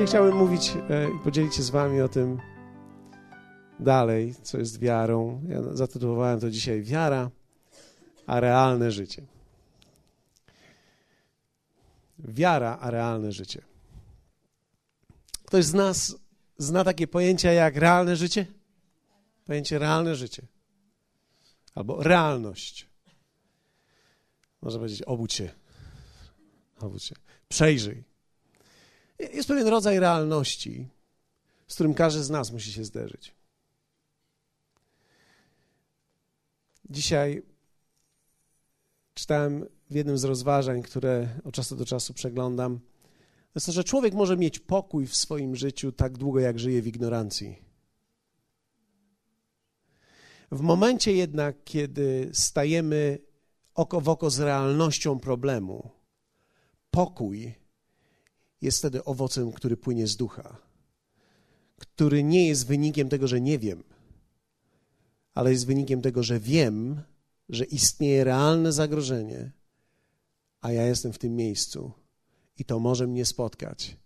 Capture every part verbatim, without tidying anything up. Dzisiaj chciałbym mówić i podzielić się z wami o tym dalej, co jest wiarą. Ja zatytułowałem to dzisiaj wiara, a realne życie. Wiara, a realne życie. Ktoś z nas zna takie pojęcia jak realne życie? Pojęcie realne życie. Albo realność. Można powiedzieć obudź się. Obudź się. Przejrzyj. Jest pewien rodzaj realności, z którym każdy z nas musi się zderzyć. Dzisiaj czytałem w jednym z rozważań, które od czasu do czasu przeglądam, jest to, że człowiek może mieć pokój w swoim życiu tak długo, jak żyje w ignorancji. W momencie jednak, kiedy stajemy oko w oko z realnością problemu, pokój jest wtedy owocem, który płynie z ducha, który nie jest wynikiem tego, że nie wiem, ale jest wynikiem tego, że wiem, że istnieje realne zagrożenie, a ja jestem w tym miejscu i to może mnie spotkać.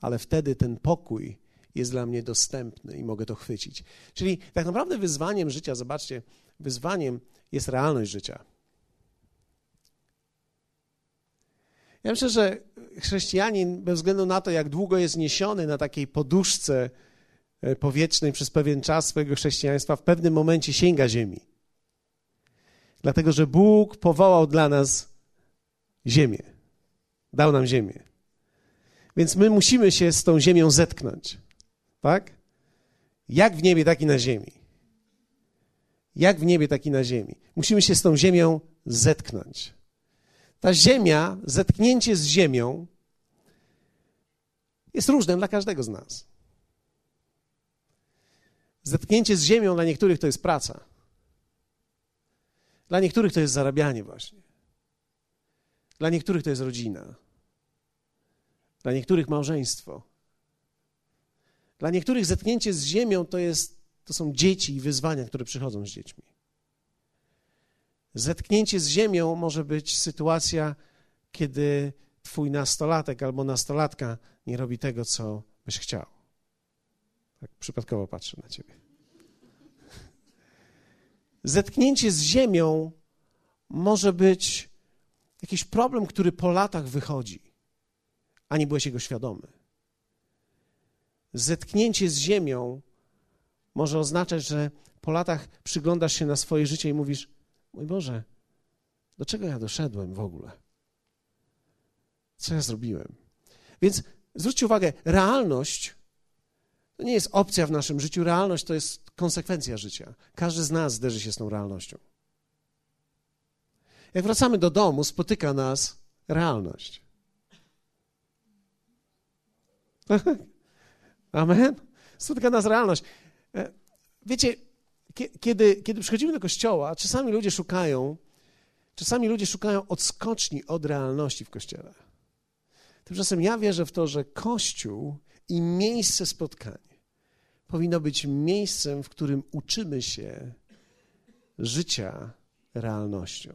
Ale wtedy ten pokój jest dla mnie dostępny i mogę to chwycić. Czyli tak naprawdę wyzwaniem życia, zobaczcie, wyzwaniem jest realność życia. Ja myślę, że chrześcijanin, bez względu na to, jak długo jest niesiony na takiej poduszce powietrznej przez pewien czas swojego chrześcijaństwa, w pewnym momencie sięga ziemi. Dlatego, że Bóg powołał dla nas ziemię. Dał nam ziemię. Więc my musimy się z tą ziemią zetknąć. Tak? Jak w niebie, tak i na ziemi. Jak w niebie, tak i na ziemi. Musimy się z tą ziemią zetknąć. Ta ziemia, zetknięcie z ziemią jest różne dla każdego z nas. Zetknięcie z ziemią dla niektórych to jest praca. Dla niektórych to jest zarabianie właśnie. Dla niektórych to jest rodzina. Dla niektórych małżeństwo. Dla niektórych zetknięcie z ziemią to jest, to są dzieci i wyzwania, które przychodzą z dziećmi. Zetknięcie z ziemią może być sytuacja, kiedy twój nastolatek albo nastolatka nie robi tego, co byś chciał. Tak przypadkowo patrzę na ciebie. Zetknięcie z ziemią może być jakiś problem, który po latach wychodzi, a nie byłeś jego świadomy. Zetknięcie z ziemią może oznaczać, że po latach przyglądasz się na swoje życie i mówisz: mój Boże, do czego ja doszedłem w ogóle? Co ja zrobiłem? Więc zwróćcie uwagę, realność to nie jest opcja w naszym życiu, realność to jest konsekwencja życia. Każdy z nas zderzy się z tą realnością. Jak wracamy do domu, spotyka nas realność. Amen? Spotyka nas realność. Wiecie, Kiedy, kiedy przychodzimy do kościoła, czasami ludzie szukają, czasami ludzie szukają odskoczni od realności w kościele. Tymczasem ja wierzę w to, że kościół i miejsce spotkań powinno być miejscem, w którym uczymy się życia realnością.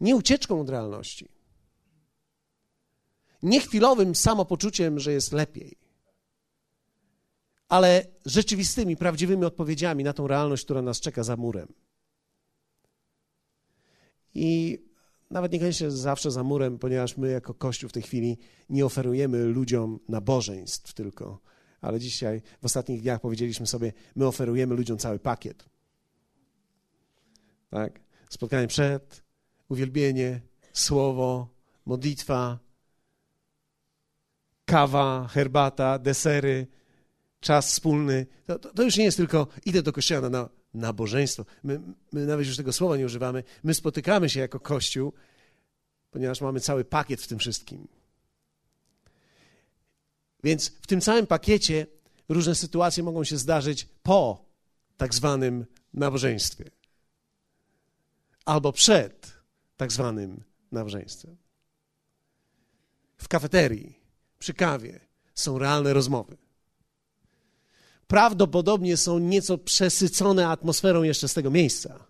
Nie ucieczką od realności. Nie chwilowym samopoczuciem, że jest lepiej. Ale rzeczywistymi, prawdziwymi odpowiedziami na tą realność, która nas czeka za murem. I nawet niekoniecznie zawsze za murem, ponieważ my jako Kościół w tej chwili nie oferujemy ludziom nabożeństw tylko, ale dzisiaj w ostatnich dniach powiedzieliśmy sobie, my oferujemy ludziom cały pakiet. Tak? Spotkanie przed, uwielbienie, słowo, modlitwa, kawa, herbata, desery, czas wspólny, to, to, to już nie jest tylko idę do kościoła na nabożeństwo. My, my nawet już tego słowa nie używamy. My spotykamy się jako Kościół, ponieważ mamy cały pakiet w tym wszystkim. Więc w tym całym pakiecie różne sytuacje mogą się zdarzyć po tak zwanym nabożeństwie albo przed tak zwanym nabożeństwem. W kafeterii, przy kawie są realne rozmowy. Prawdopodobnie są nieco przesycone atmosferą jeszcze z tego miejsca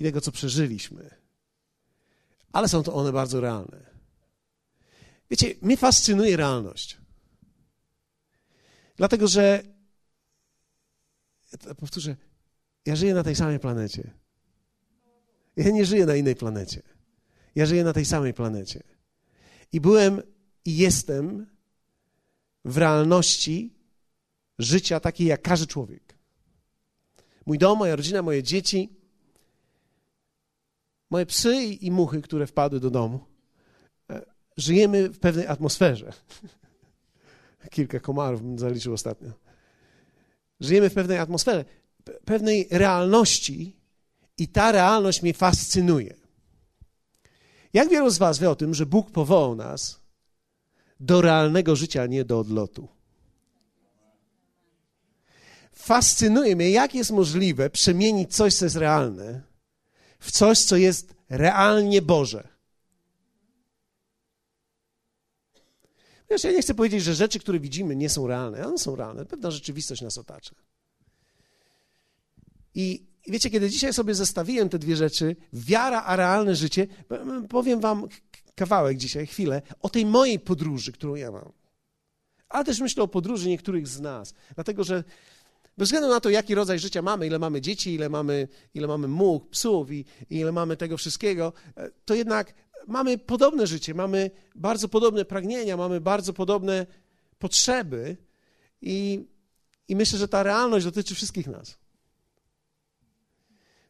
i tego, co przeżyliśmy. Ale są to one bardzo realne. Wiecie, mnie fascynuje realność. Dlatego, że, powtórzę, ja żyję na tej samej planecie. Ja nie żyję na innej planecie. Ja żyję na tej samej planecie. I byłem i jestem w realności życia takiej jak każdy człowiek. Mój dom, moja rodzina, moje dzieci, moje psy i muchy, które wpadły do domu. Żyjemy w pewnej atmosferze. Kilka komarów bym zaliczył ostatnio. Żyjemy w pewnej atmosferze, pewnej realności i ta realność mnie fascynuje. Jak wielu z was wie o tym, że Bóg powołał nas do realnego życia, nie do odlotu? Fascynuje mnie, jak jest możliwe przemienić coś, co jest realne, w coś, co jest realnie Boże. Wiesz, ja nie chcę powiedzieć, że rzeczy, które widzimy, nie są realne. One są realne. Pewna rzeczywistość nas otacza. I wiecie, kiedy dzisiaj sobie zestawiłem te dwie rzeczy, wiara a realne życie, powiem wam kawałek dzisiaj, chwilę, o tej mojej podróży, którą ja mam. Ale też myślę o podróży niektórych z nas. Dlatego, że bez względu na to, jaki rodzaj życia mamy, ile mamy dzieci, ile mamy, ile mamy much, psów i, i ile mamy tego wszystkiego, to jednak mamy podobne życie, mamy bardzo podobne pragnienia, mamy bardzo podobne potrzeby i, i myślę, że ta realność dotyczy wszystkich nas.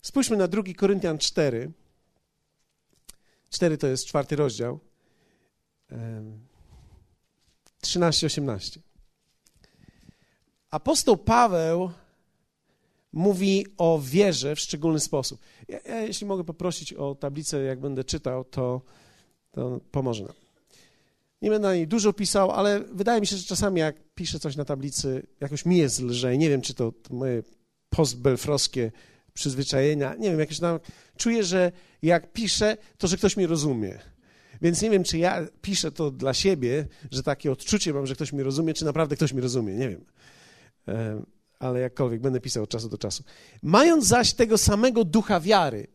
Spójrzmy na drugi Koryntian cztery. cztery to jest czwarty rozdział. trzynaście osiemnaście. Apostoł Paweł mówi o wierze w szczególny sposób. Ja, ja jeśli mogę poprosić o tablicę, jak będę czytał, to, to pomoże nam. Nie będę na niej dużo pisał, ale wydaje mi się, że czasami jak piszę coś na tablicy, jakoś mi jest lżej. Nie wiem, czy to, to moje postbelfrowskie przyzwyczajenia. Nie wiem, jakoś tam czuję, że jak piszę, to że ktoś mnie rozumie. Więc nie wiem, czy ja piszę to dla siebie, że takie odczucie mam, że ktoś mnie rozumie, czy naprawdę ktoś mnie rozumie. Nie wiem. Ale jakkolwiek, będę pisał od czasu do czasu. Mając zaś tego samego ducha wiary,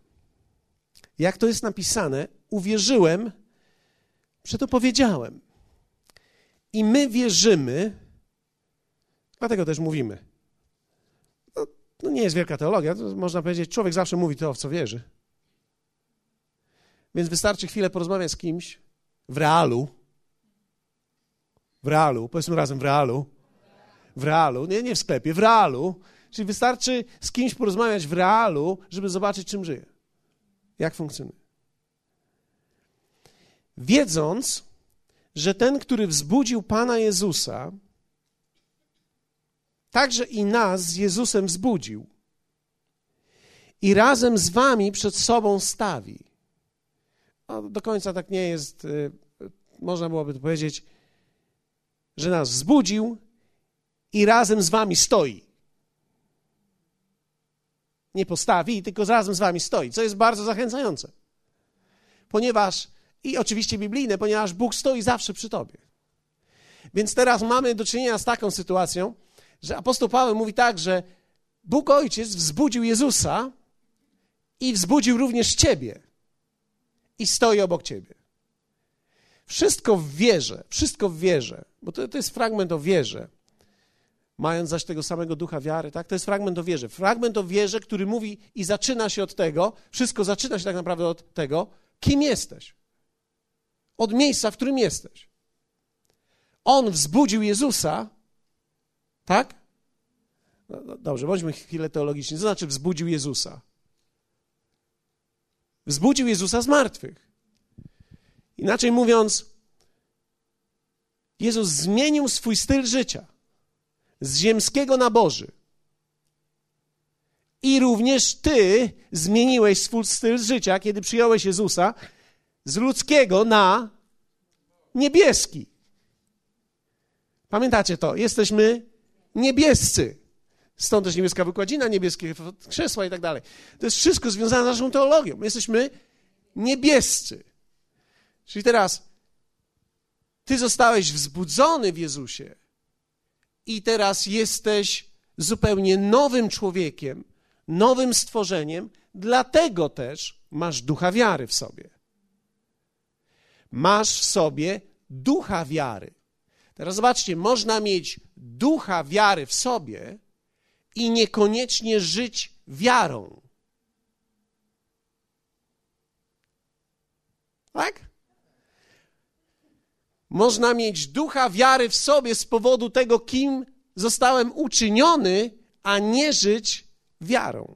jak to jest napisane, uwierzyłem, że to powiedziałem. I my wierzymy, dlatego też mówimy. No, no nie jest wielka teologia, to można powiedzieć, człowiek zawsze mówi to, w co wierzy. Więc wystarczy chwilę porozmawiać z kimś w realu. W realu, powiedzmy razem w realu. W realu, nie, nie w sklepie, w realu. Czyli wystarczy z kimś porozmawiać w realu, żeby zobaczyć, czym żyje, jak funkcjonuje. Wiedząc, że ten, który wzbudził Pana Jezusa, także i nas z Jezusem wzbudził i razem z wami przed sobą stawi. No, do końca tak nie jest, można byłoby to powiedzieć, że nas wzbudził i razem z wami stoi. Nie postawi, tylko razem z wami stoi, co jest bardzo zachęcające. Ponieważ, i oczywiście biblijne, ponieważ Bóg stoi zawsze przy tobie. Więc teraz mamy do czynienia z taką sytuacją, że apostoł Paweł mówi tak, że Bóg Ojciec wzbudził Jezusa i wzbudził również ciebie. I stoi obok ciebie. Wszystko w wierze, wszystko w wierze, bo to, to jest fragment o wierze. Mając zaś tego samego ducha wiary, tak? To jest fragment o wierze. Fragment o wierze, który mówi i zaczyna się od tego, wszystko zaczyna się tak naprawdę od tego, kim jesteś. Od miejsca, w którym jesteś. On wzbudził Jezusa, tak? No, no, dobrze, bądźmy chwilę teologiczni. Co znaczy wzbudził Jezusa? Wzbudził Jezusa z martwych. Inaczej mówiąc, Jezus zmienił swój styl życia. Z ziemskiego na Boży. I również ty zmieniłeś swój styl życia, kiedy przyjąłeś Jezusa z ludzkiego na niebieski. Pamiętacie to? Jesteśmy niebiescy. Stąd też niebieska wykładzina, niebieskie krzesła i tak dalej. To jest wszystko związane z naszą teologią. My jesteśmy niebiescy. Czyli teraz ty zostałeś wzbudzony w Jezusie. I teraz jesteś zupełnie nowym człowiekiem, nowym stworzeniem, dlatego też masz ducha wiary w sobie. Masz w sobie ducha wiary. Teraz zobaczcie, można mieć ducha wiary w sobie i niekoniecznie żyć wiarą. Tak? Można mieć ducha wiary w sobie z powodu tego, kim zostałem uczyniony, a nie żyć wiarą.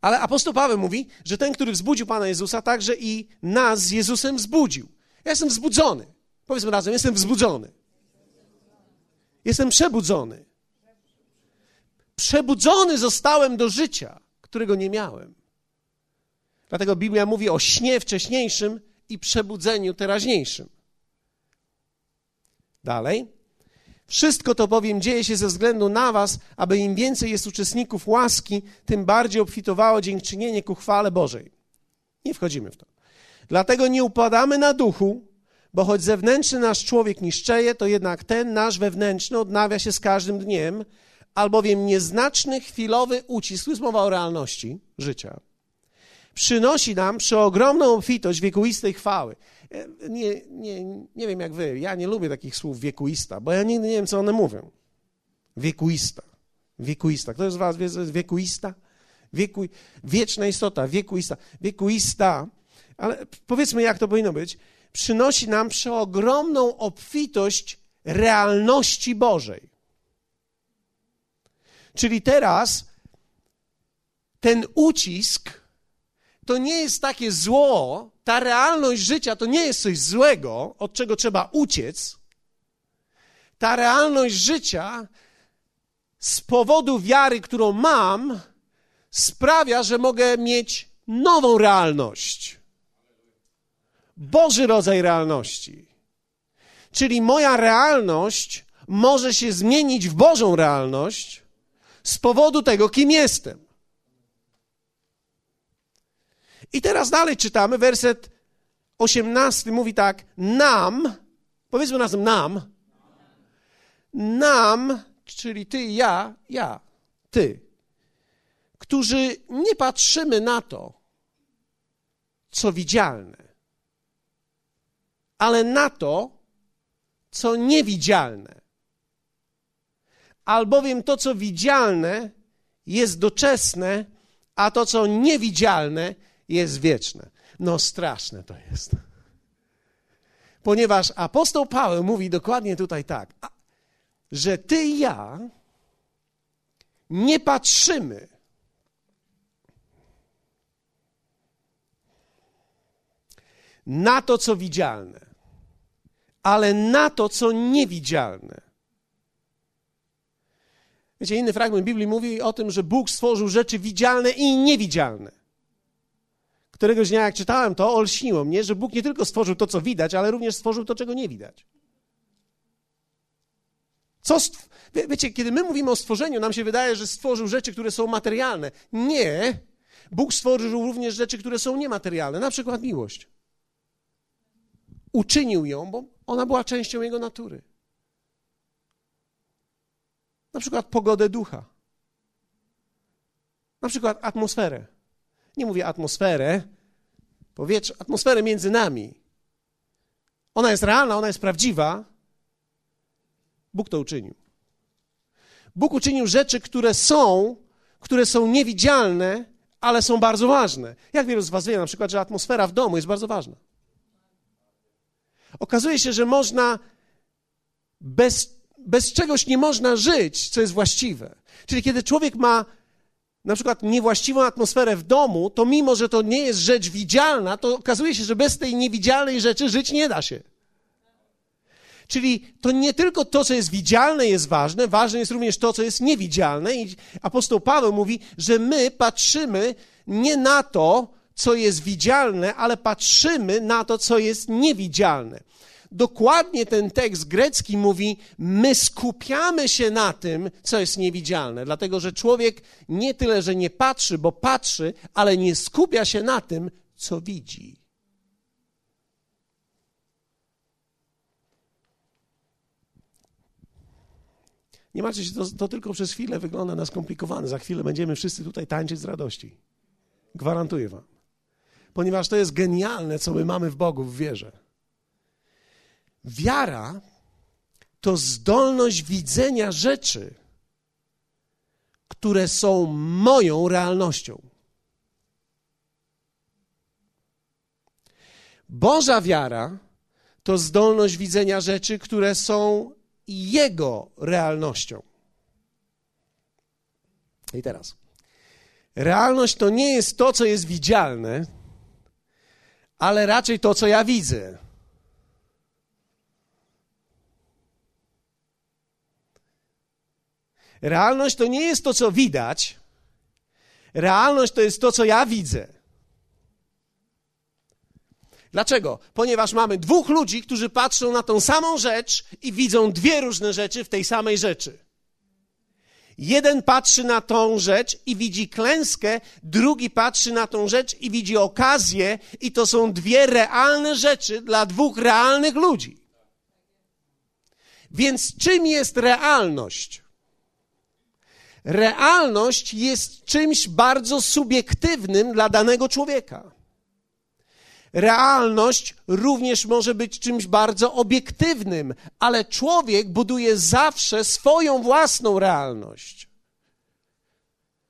Ale apostoł Paweł mówi, że ten, który wzbudził Pana Jezusa, także i nas z Jezusem wzbudził. Ja jestem wzbudzony. Powiedzmy razem, jestem wzbudzony. Jestem przebudzony. Przebudzony zostałem do życia, którego nie miałem. Dlatego Biblia mówi o śnie wcześniejszym i przebudzeniu teraźniejszym. Dalej. Wszystko to bowiem dzieje się ze względu na was, aby im więcej jest uczestników łaski, tym bardziej obfitowało dziękczynienie ku chwale Bożej. Nie wchodzimy w to. Dlatego nie upadamy na duchu, bo choć zewnętrzny nasz człowiek niszczeje, to jednak ten nasz wewnętrzny odnawia się z każdym dniem, albowiem nieznaczny chwilowy ucisk, tu jest mowa o realności życia, przynosi nam przeogromną obfitość wiekuistej chwały. Nie, nie, nie wiem jak wy, ja nie lubię takich słów wiekuista, bo ja nigdy nie wiem, co one mówią. Wiekuista, wiekuista. Kto z was wie, co jest wiekuista? Wieku, wieczna istota, wiekuista, wiekuista. Ale powiedzmy, jak to powinno być. Przynosi nam przeogromną obfitość realności Bożej. Czyli teraz ten ucisk to nie jest takie zło, ta realność życia to nie jest coś złego, od czego trzeba uciec. Ta realność życia z powodu wiary, którą mam, sprawia, że mogę mieć nową realność. Boży rodzaj realności. Czyli moja realność może się zmienić w Bożą realność z powodu tego, kim jestem. I teraz dalej czytamy, werset osiemnasty mówi tak, nam, powiedzmy razem nam, nam, czyli ty i ja, ja, ty, którzy nie patrzymy na to, co widzialne, ale na to, co niewidzialne. Albowiem to, co widzialne, jest doczesne, a to, co niewidzialne, jest wieczne. No straszne to jest. Ponieważ apostoł Paweł mówi dokładnie tutaj tak, że ty i ja nie patrzymy na to, co widzialne, ale na to, co niewidzialne. Wiecie, inny fragment Biblii mówi o tym, że Bóg stworzył rzeczy widzialne i niewidzialne. Któregoś dnia, jak czytałem to, olśniło mnie, że Bóg nie tylko stworzył to, co widać, ale również stworzył to, czego nie widać. Co stw... Wie, wiecie, kiedy my mówimy o stworzeniu, nam się wydaje, że stworzył rzeczy, które są materialne. Nie. Bóg stworzył również rzeczy, które są niematerialne, na przykład miłość. Uczynił ją, bo ona była częścią jego natury. Na przykład pogodę ducha. Na przykład atmosferę. Nie mówię atmosferę, powietrze, atmosferę między nami. Ona jest realna, ona jest prawdziwa. Bóg to uczynił. Bóg uczynił rzeczy, które są, które są niewidzialne, ale są bardzo ważne. Jak wielu z was wie na przykład, że atmosfera w domu jest bardzo ważna. Okazuje się, że można, bez, bez czegoś nie można żyć, co jest właściwe. Czyli kiedy człowiek ma na przykład niewłaściwą atmosferę w domu, to mimo, że to nie jest rzecz widzialna, to okazuje się, że bez tej niewidzialnej rzeczy żyć nie da się. Czyli to nie tylko to, co jest widzialne jest ważne, ważne jest również to, co jest niewidzialne. I apostoł Paweł mówi, że my patrzymy nie na to, co jest widzialne, ale patrzymy na to, co jest niewidzialne. Dokładnie ten tekst grecki mówi, my skupiamy się na tym, co jest niewidzialne, dlatego że człowiek nie tyle, że nie patrzy, bo patrzy, ale nie skupia się na tym, co widzi. Nie macie się, to, to tylko przez chwilę wygląda na skomplikowane. Za chwilę będziemy wszyscy tutaj tańczyć z radości. Gwarantuję wam. Ponieważ to jest genialne, co my mamy w Bogu, w wierze. Wiara to zdolność widzenia rzeczy, które są moją realnością. Boża wiara to zdolność widzenia rzeczy, które są Jego realnością. I teraz. Realność to nie jest to, co jest widzialne, ale raczej to, co ja widzę. Realność to nie jest to, co widać. Realność to jest to, co ja widzę. Dlaczego? Ponieważ mamy dwóch ludzi, którzy patrzą na tą samą rzecz i widzą dwie różne rzeczy w tej samej rzeczy. Jeden patrzy na tą rzecz i widzi klęskę, drugi patrzy na tą rzecz i widzi okazję, i to są dwie realne rzeczy dla dwóch realnych ludzi. Więc czym jest realność? Realność jest czymś bardzo subiektywnym dla danego człowieka. Realność również może być czymś bardzo obiektywnym, ale człowiek buduje zawsze swoją własną realność.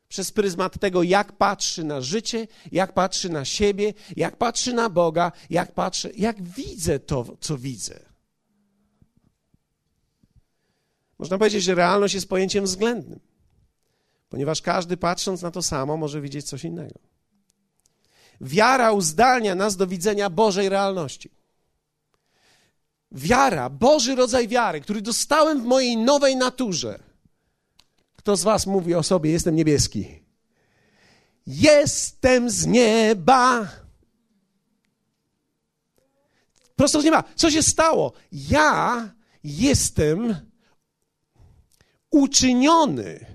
Przez pryzmat tego, jak patrzy na życie, jak patrzy na siebie, jak patrzy na Boga, jak patrzy, jak widzę to, co widzę. Można powiedzieć, że realność jest pojęciem względnym, ponieważ każdy, patrząc na to samo, może widzieć coś innego. Wiara uzdalnia nas do widzenia Bożej realności. Wiara, Boży rodzaj wiary, który dostałem w mojej nowej naturze. Kto z was mówi o sobie, jestem niebieski? Jestem z nieba. Prosto z nieba. Co się stało? Ja jestem uczyniony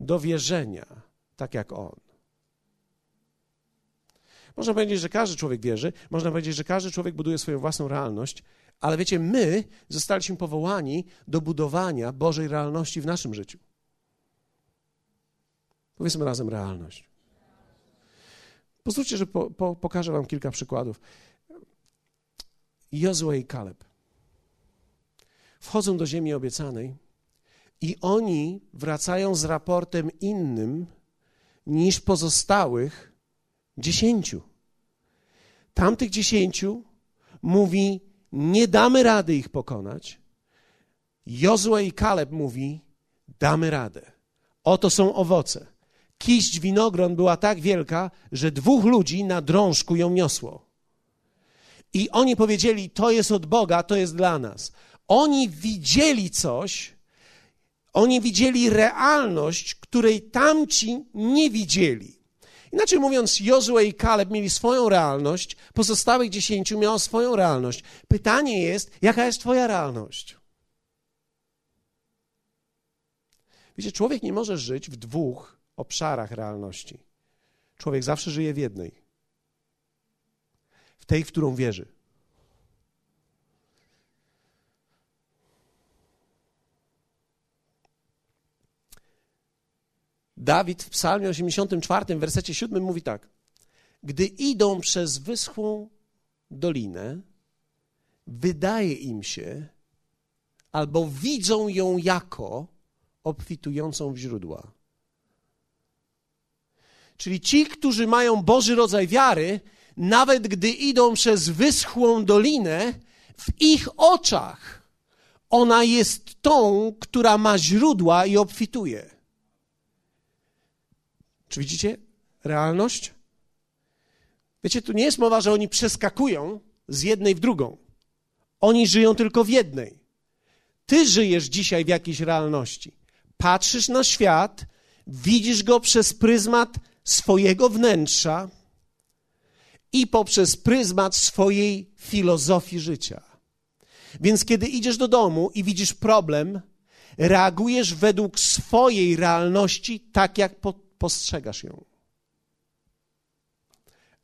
do wierzenia, tak jak On. Można powiedzieć, że każdy człowiek wierzy, można powiedzieć, że każdy człowiek buduje swoją własną realność, ale wiecie, my zostaliśmy powołani do budowania Bożej realności w naszym życiu. Powiedzmy razem realność. Pozwólcie, że po, po, pokażę wam kilka przykładów. Jozue i Kaleb wchodzą do ziemi obiecanej i oni wracają z raportem innym niż pozostałych dziesięciu. Tamtych dziesięciu mówi, nie damy rady ich pokonać. Jozue i Kaleb mówi, damy radę. Oto są owoce. Kiść winogron była tak wielka, że dwóch ludzi na drążku ją niosło. I oni powiedzieli, to jest od Boga, to jest dla nas. Oni widzieli coś, oni widzieli realność, której tamci nie widzieli. Inaczej mówiąc, Jozue i Kaleb mieli swoją realność, pozostałych dziesięciu miało swoją realność. Pytanie jest, jaka jest twoja realność? Wiecie, człowiek nie może żyć w dwóch obszarach realności. Człowiek zawsze żyje w jednej. W tej, w którą wierzy. Dawid w psalmie osiemdziesiątym czwartym, w wersecie siódmym mówi tak. Gdy idą przez wyschłą dolinę, wydaje im się, albo widzą ją jako obfitującą w źródła. Czyli ci, którzy mają Boży rodzaj wiary, nawet gdy idą przez wyschłą dolinę, w ich oczach ona jest tą, która ma źródła i obfituje. Czy widzicie realność? Wiecie, tu nie jest mowa, że oni przeskakują z jednej w drugą. Oni żyją tylko w jednej. Ty żyjesz dzisiaj w jakiejś realności. Patrzysz na świat, widzisz go przez pryzmat swojego wnętrza i poprzez pryzmat swojej filozofii życia. Więc kiedy idziesz do domu i widzisz problem, reagujesz według swojej realności, tak jak po postrzegasz ją.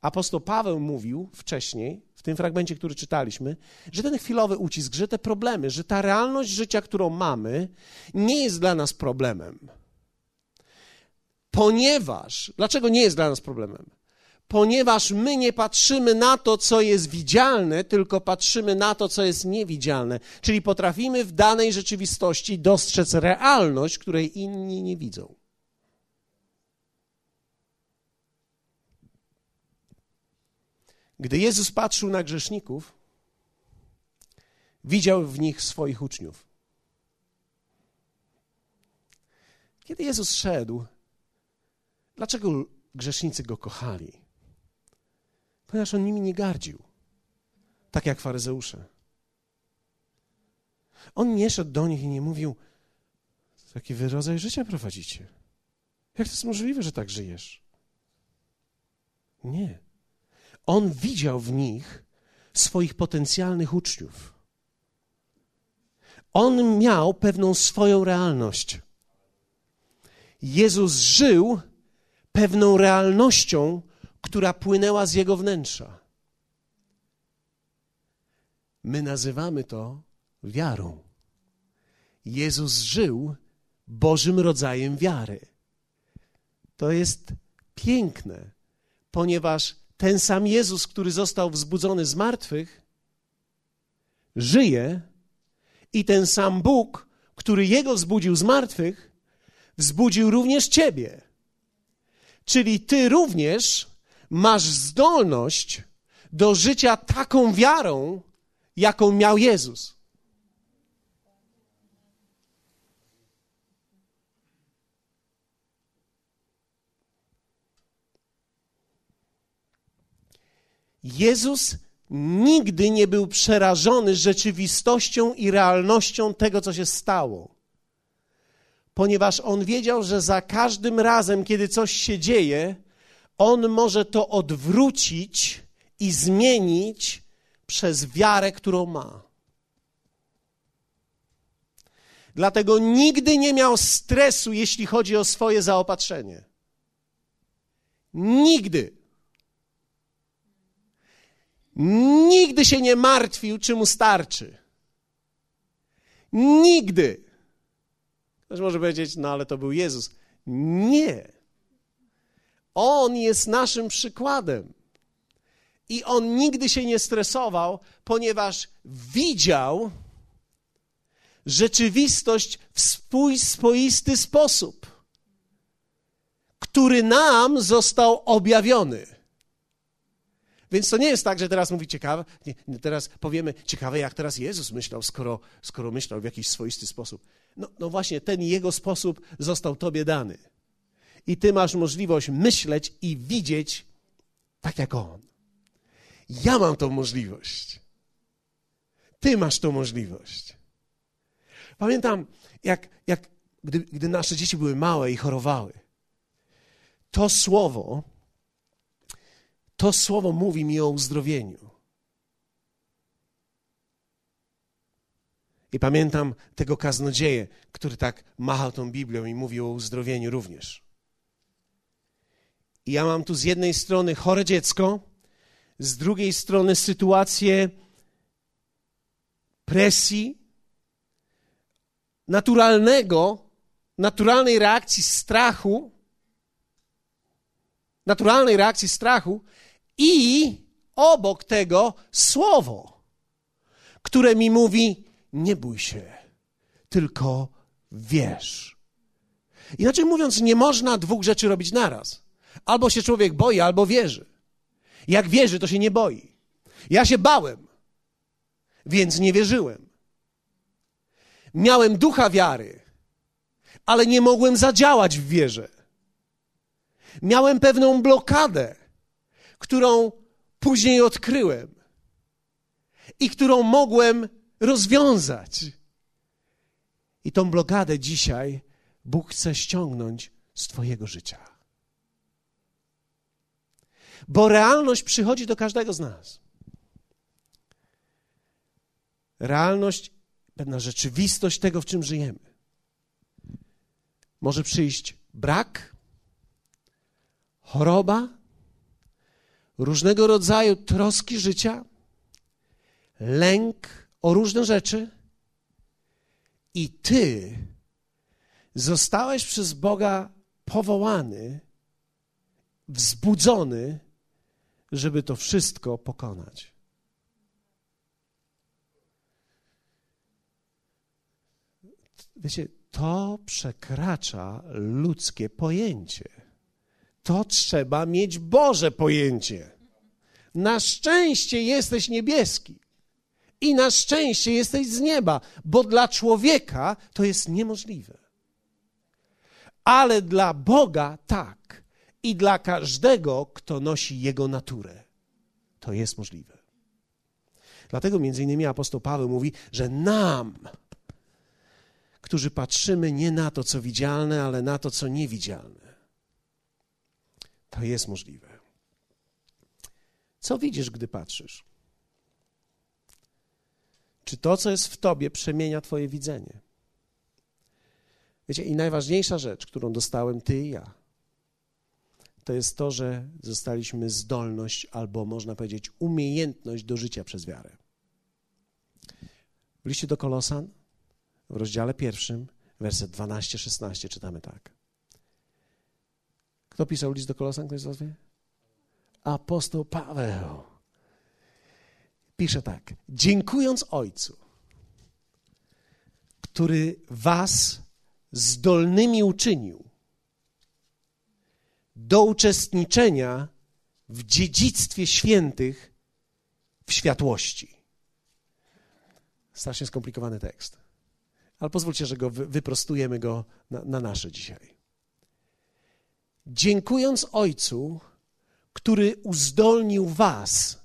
Apostoł Paweł mówił wcześniej, w tym fragmencie, który czytaliśmy, że ten chwilowy ucisk, że te problemy, że ta realność życia, którą mamy, nie jest dla nas problemem. Ponieważ, dlaczego nie jest dla nas problemem? ponieważ my nie patrzymy na to, co jest widzialne, tylko patrzymy na to, co jest niewidzialne. Czyli potrafimy w danej rzeczywistości dostrzec realność, której inni nie widzą. Gdy Jezus patrzył na grzeszników, widział w nich swoich uczniów. Kiedy Jezus szedł, dlaczego grzesznicy Go kochali? Ponieważ On nimi nie gardził, tak jak faryzeusze. On nie szedł do nich i nie mówił, jaki wy rodzaj życia prowadzicie. Jak to jest możliwe, że tak żyjesz? Nie. On widział w nich swoich potencjalnych uczniów. On miał pewną swoją realność. Jezus żył pewną realnością, która płynęła z Jego wnętrza. My nazywamy to wiarą. Jezus żył Bożym rodzajem wiary. To jest piękne, ponieważ ten sam Jezus, który został wzbudzony z martwych, żyje i ten sam Bóg, który Jego wzbudził z martwych, wzbudził również ciebie. Czyli ty również masz zdolność do życia taką wiarą, jaką miał Jezus. Jezus nigdy nie był przerażony rzeczywistością i realnością tego, co się stało, ponieważ On wiedział, że za każdym razem, kiedy coś się dzieje, On może to odwrócić i zmienić przez wiarę, którą ma. Dlatego nigdy nie miał stresu, jeśli chodzi o swoje zaopatrzenie. Nigdy. Nigdy się nie martwił, czy mu starczy. Nigdy. Ktoś może powiedzieć, no ale to był Jezus. Nie. On jest naszym przykładem. I On nigdy się nie stresował, ponieważ widział rzeczywistość w swój swoisty sposób, który nam został objawiony. Więc to nie jest tak, że teraz mówi ciekawe, nie, teraz powiemy ciekawe, jak teraz Jezus myślał, skoro, skoro myślał w jakiś swoisty sposób. No, no właśnie, ten Jego sposób został tobie dany. I ty masz możliwość myśleć i widzieć tak jak On. Ja mam tą możliwość. Ty masz tą możliwość. Pamiętam, jak, jak gdy, gdy nasze dzieci były małe i chorowały, to słowo, to słowo mówi mi o uzdrowieniu. I pamiętam tego kaznodzieję, który tak machał tą Biblią i mówił o uzdrowieniu również. I ja mam tu z jednej strony chore dziecko, z drugiej strony sytuację presji, naturalnego, naturalnej reakcji strachu, naturalnej reakcji strachu i obok tego słowo, które mi mówi, nie bój się, tylko wierz. Inaczej mówiąc, nie można dwóch rzeczy robić naraz. Albo się człowiek boi, albo wierzy. Jak wierzy, to się nie boi. Ja się bałem, więc nie wierzyłem. Miałem ducha wiary, ale nie mogłem zadziałać w wierze. Miałem pewną blokadę, którą później odkryłem i którą mogłem rozwiązać. I tą blokadę dzisiaj Bóg chce ściągnąć z twojego życia. Bo realność przychodzi do każdego z nas. Realność, pewna rzeczywistość tego, w czym żyjemy. Może przyjść brak, choroba, różnego rodzaju troski życia, lęk o różne rzeczy i ty zostałeś przez Boga powołany, wzbudzony żeby to wszystko pokonać. Wiecie, to przekracza ludzkie pojęcie. To trzeba mieć Boże pojęcie. Na szczęście jesteś niebieski i na szczęście jesteś z nieba, bo dla człowieka to jest niemożliwe. Ale dla Boga tak i dla każdego, kto nosi Jego naturę, to jest możliwe. Dlatego między innymi apostoł Paweł mówi, że nam, którzy patrzymy nie na to, co widzialne, ale na to, co niewidzialne, to jest możliwe. Co widzisz, gdy patrzysz? Czy to, co jest w tobie, przemienia twoje widzenie? Wiecie, i najważniejsza rzecz, którą dostałem ty i ja, to jest to, że dostaliśmy zdolność, albo można powiedzieć umiejętność do życia przez wiarę. W liście do Kolosan, w rozdziale pierwszym, werset dwanaście szesnaście, czytamy tak. Kto pisał list do Kolosan? Ktoś z was wie? Apostoł Paweł. Pisze tak. Dziękując Ojcu, który was zdolnymi uczynił do uczestniczenia w dziedzictwie świętych w światłości. Strasznie skomplikowany tekst. Ale pozwólcie, że go wyprostujemy go na, na nasze dzisiaj. Dziękując Ojcu, który uzdolnił was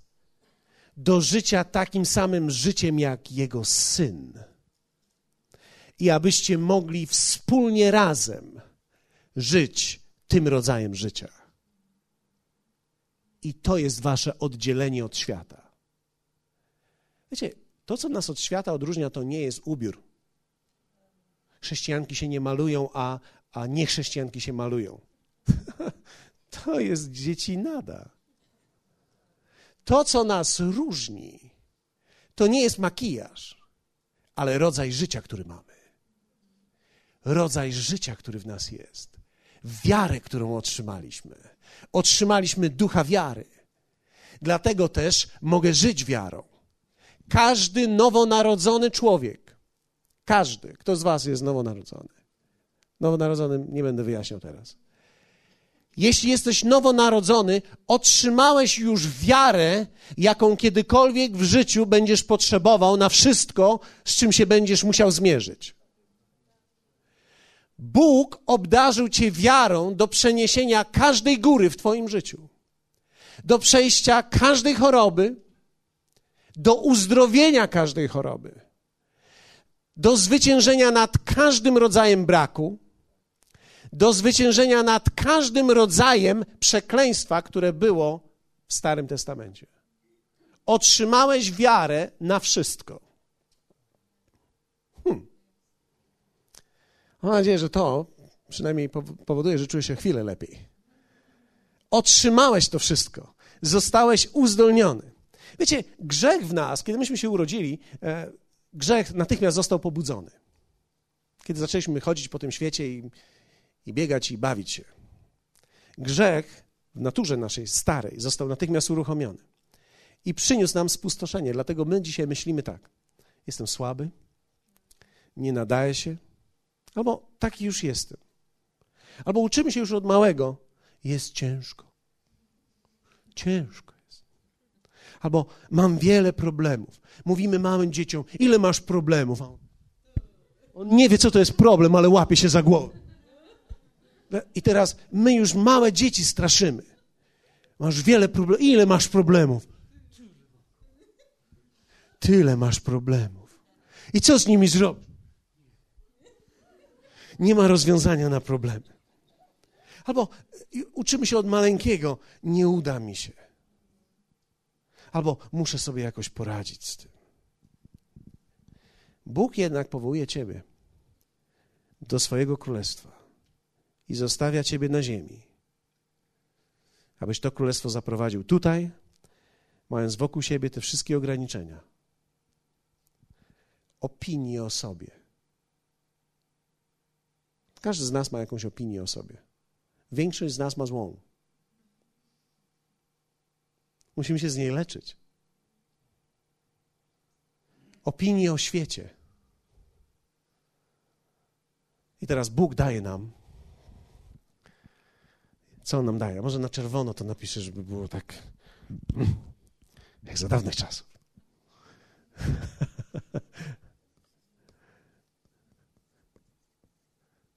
do życia takim samym życiem jak Jego Syn. I abyście mogli wspólnie razem żyć tym rodzajem życia. I to jest wasze oddzielenie od świata. Wiecie, to, co nas od świata odróżnia, to nie jest ubiór. Chrześcijanki się nie malują, a, a niechrześcijanki się malują. To jest dziecinada. To, co nas różni, to nie jest makijaż, ale rodzaj życia, który mamy. Rodzaj życia, który w nas jest. Wiarę, którą otrzymaliśmy. Otrzymaliśmy ducha wiary. Dlatego też mogę żyć wiarą. Każdy nowonarodzony człowiek, każdy, kto z was jest nowonarodzony, nowonarodzonym nie będę wyjaśniał teraz. Jeśli jesteś nowonarodzony, otrzymałeś już wiarę, jaką kiedykolwiek w życiu będziesz potrzebował na wszystko, z czym się będziesz musiał zmierzyć. Bóg obdarzył cię wiarą do przeniesienia każdej góry w twoim życiu, do przejścia każdej choroby, do uzdrowienia każdej choroby, do zwyciężenia nad każdym rodzajem braku, do zwyciężenia nad każdym rodzajem przekleństwa, które było w Starym Testamencie. Otrzymałeś wiarę na wszystko. Hmm. Mam nadzieję, że to przynajmniej powoduje, że czujesz się chwilę lepiej. Otrzymałeś to wszystko. Zostałeś uzdolniony. Wiecie, grzech w nas, kiedy myśmy się urodzili, grzech natychmiast został pobudzony. Kiedy zaczęliśmy chodzić po tym świecie i I biegać i bawić się. Grzech w naturze naszej starej został natychmiast uruchomiony i przyniósł nam spustoszenie. Dlatego my dzisiaj myślimy tak. Jestem słaby, nie nadaję się, albo taki już jestem. Albo uczymy się już od małego, jest ciężko. Ciężko jest. Albo mam wiele problemów. Mówimy małym dzieciom, ile masz problemów? On nie wie, co to jest problem, ale łapie się za głowę. I teraz my już małe dzieci straszymy. Masz wiele problemów. Ile masz problemów? Tyle masz problemów. I co z nimi zrobić? Nie ma rozwiązania na problemy. Albo uczymy się od maleńkiego. Nie uda mi się. Albo muszę sobie jakoś poradzić z tym. Bóg jednak powołuje ciebie do swojego królestwa. I zostawia ciebie na ziemi, abyś to królestwo zaprowadził tutaj, mając wokół siebie te wszystkie ograniczenia, opinie o sobie. Każdy z nas ma jakąś opinię o sobie. Większość z nas ma złą. Musimy się z niej leczyć. Opinie o świecie. I teraz Bóg daje nam. Co On nam daje? Może na czerwono to napiszę, żeby było tak jak za dawnych czasów.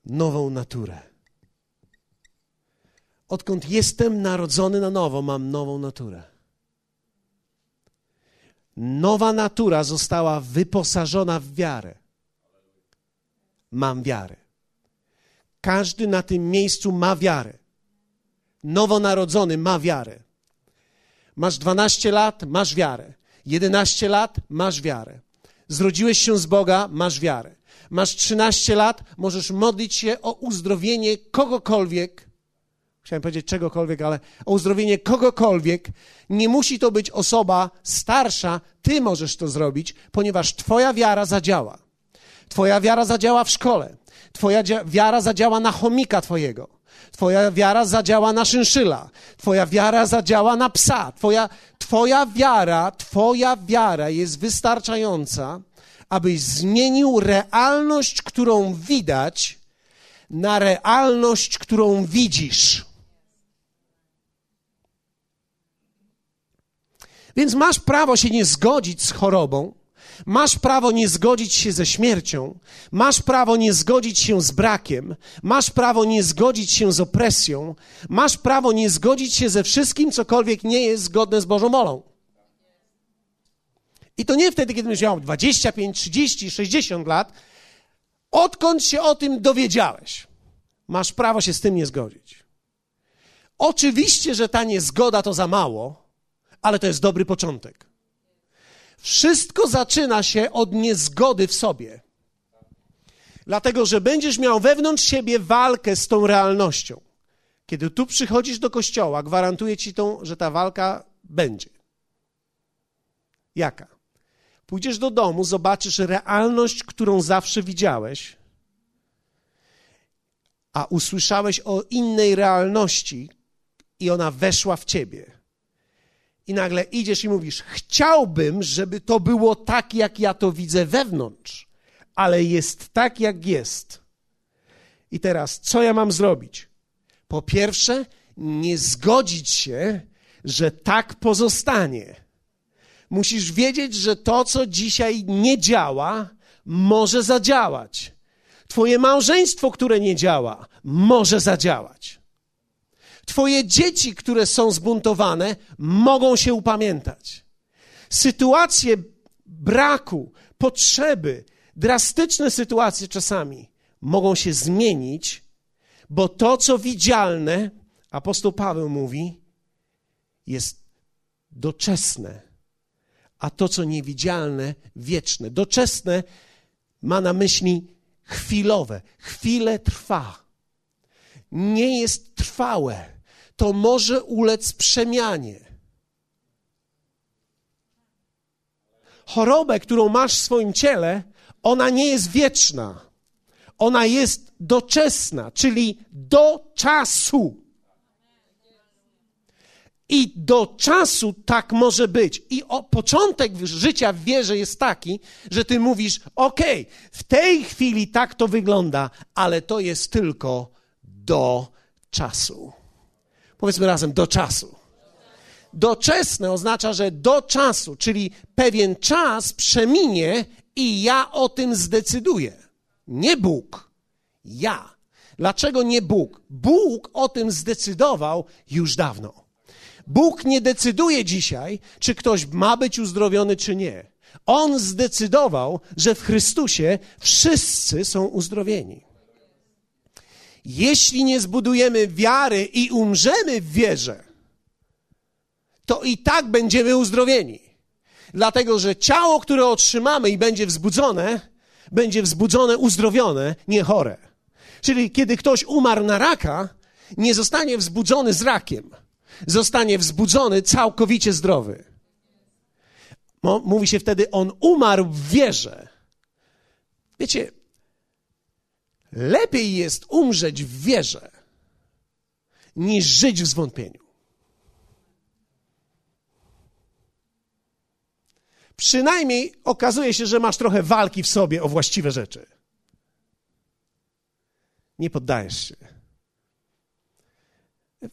Nową naturę. Odkąd jestem narodzony na nowo, mam nową naturę. Nowa natura została wyposażona w wiarę. Mam wiarę. Każdy na tym miejscu ma wiarę. Nowonarodzony ma wiarę. Masz dwanaście lat, masz wiarę. jedenaście lat, masz wiarę. Zrodziłeś się z Boga, masz wiarę. Masz trzynaście lat, możesz modlić się o uzdrowienie kogokolwiek. Chciałem powiedzieć czegokolwiek, ale o uzdrowienie kogokolwiek. Nie musi to być osoba starsza, ty możesz to zrobić, ponieważ twoja wiara zadziała. Twoja wiara zadziała w szkole. Twoja wiara zadziała na chomika twojego. Twoja wiara zadziała na szynszyla. Twoja wiara zadziała na psa. Twoja, twoja wiara, twoja wiara jest wystarczająca, abyś zmienił realność, którą widać, na realność, którą widzisz. Więc masz prawo się nie zgodzić z chorobą, masz prawo nie zgodzić się ze śmiercią, masz prawo nie zgodzić się z brakiem, masz prawo nie zgodzić się z opresją, masz prawo nie zgodzić się ze wszystkim, cokolwiek nie jest zgodne z Bożą wolą. I to nie wtedy, kiedy będziesz miał dwadzieścia pięć, trzydzieści, sześćdziesiąt lat, odkąd się o tym dowiedziałeś. Masz prawo się z tym nie zgodzić. Oczywiście, że ta niezgoda to za mało, ale to jest dobry początek. Wszystko zaczyna się od niezgody w sobie. Dlatego, że będziesz miał wewnątrz siebie walkę z tą realnością. Kiedy tu przychodzisz do kościoła, gwarantuję ci tą, że ta walka będzie. Jaka? Pójdziesz do domu, zobaczysz realność, którą zawsze widziałeś, a usłyszałeś o innej realności i ona weszła w ciebie. I nagle idziesz i mówisz, chciałbym, żeby to było tak, jak ja to widzę wewnątrz, ale jest tak, jak jest. I teraz, co ja mam zrobić? Po pierwsze, nie zgodzić się, że tak pozostanie. Musisz wiedzieć, że to, co dzisiaj nie działa, może zadziałać. Twoje małżeństwo, które nie działa, może zadziałać. Twoje dzieci, które są zbuntowane, mogą się upamiętać. Sytuacje braku, potrzeby, drastyczne sytuacje czasami mogą się zmienić, bo to, co widzialne, apostoł Paweł mówi, jest doczesne. A to, co niewidzialne, wieczne. Doczesne ma na myśli chwilowe. Chwilę trwa. Nie jest trwałe. To może ulec przemianie. Chorobę, którą masz w swoim ciele, ona nie jest wieczna. Ona jest doczesna, czyli do czasu. I do czasu tak może być. I o, początek życia w wierze jest taki, że ty mówisz, okej, okay, w tej chwili tak to wygląda, ale to jest tylko do czasu. Powiedzmy razem, do czasu. Doczesne oznacza, że do czasu, czyli pewien czas przeminie i ja o tym zdecyduję. Nie Bóg, ja. Dlaczego nie Bóg? Bóg o tym zdecydował już dawno. Bóg nie decyduje dzisiaj, czy ktoś ma być uzdrowiony, czy nie. On zdecydował, że w Chrystusie wszyscy są uzdrowieni. Jeśli nie zbudujemy wiary i umrzemy w wierze, to i tak będziemy uzdrowieni. Dlatego, że ciało, które otrzymamy i będzie wzbudzone, będzie wzbudzone, uzdrowione, nie chore. Czyli kiedy ktoś umarł na raka, nie zostanie wzbudzony z rakiem. Zostanie wzbudzony, całkowicie zdrowy. Mówi się wtedy, on umarł w wierze. Wiecie, lepiej jest umrzeć w wierze, niż żyć w zwątpieniu. przynajmniej okazuje się, że masz trochę walki w sobie o właściwe rzeczy. Nie poddajesz się.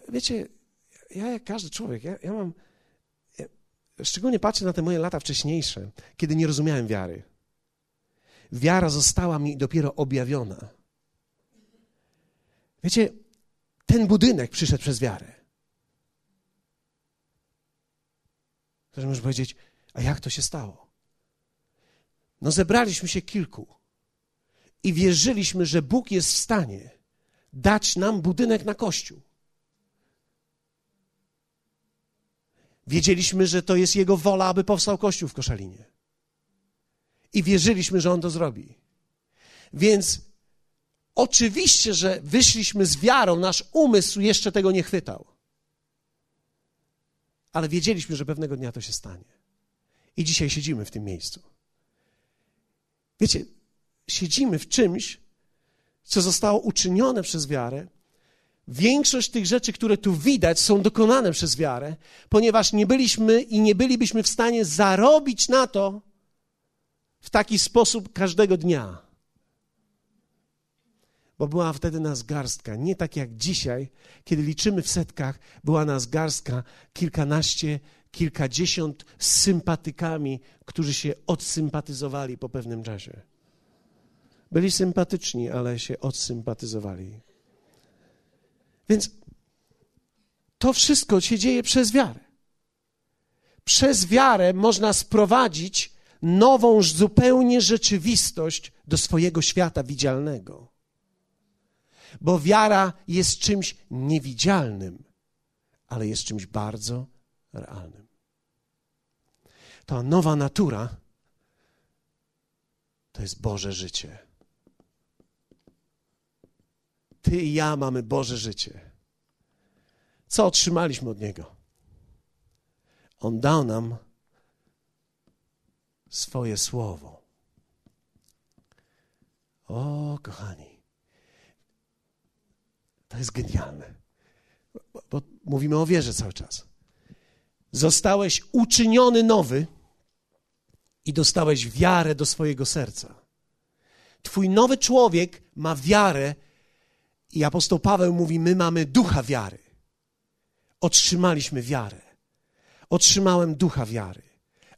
Wiecie, ja jak każdy człowiek, ja, ja mam... Ja szczególnie patrzę na te moje lata wcześniejsze, kiedy nie rozumiałem wiary. Wiara została mi dopiero objawiona. Wiecie, ten budynek przyszedł przez wiarę. Ktoś może powiedzieć, a jak to się stało? No zebraliśmy się kilku i wierzyliśmy, że Bóg jest w stanie dać nam budynek na kościół. Wiedzieliśmy, że to jest Jego wola, aby powstał kościół w Koszalinie. I wierzyliśmy, że On to zrobi. Więc oczywiście, że wyszliśmy z wiarą, nasz umysł jeszcze tego nie chwytał. Ale wiedzieliśmy, że pewnego dnia to się stanie. I dzisiaj siedzimy w tym miejscu. Wiecie, siedzimy w czymś, co zostało uczynione przez wiarę. Większość tych rzeczy, które tu widać, są dokonane przez wiarę, ponieważ nie byliśmy i nie bylibyśmy w stanie zarobić na to w taki sposób każdego dnia. Bo była wtedy nas garstka, nie tak jak dzisiaj, kiedy liczymy w setkach, była nas garstka kilkanaście, kilkadziesiąt z sympatykami, którzy się odsympatyzowali po pewnym czasie. Byli sympatyczni, ale się odsympatyzowali. Więc to wszystko się dzieje przez wiarę. Przez wiarę można sprowadzić nową zupełnie rzeczywistość do swojego świata widzialnego. Bo wiara jest czymś niewidzialnym, ale jest czymś bardzo realnym. Ta nowa natura to jest Boże życie. Ty i ja mamy Boże życie. Co otrzymaliśmy od Niego? On dał nam swoje słowo. O, kochani, to jest genialne, bo, bo mówimy o wierze cały czas. Zostałeś uczyniony nowy i dostałeś wiarę do swojego serca. Twój nowy człowiek ma wiarę i apostoł Paweł mówi, my mamy ducha wiary. Otrzymaliśmy wiarę. Otrzymałem ducha wiary.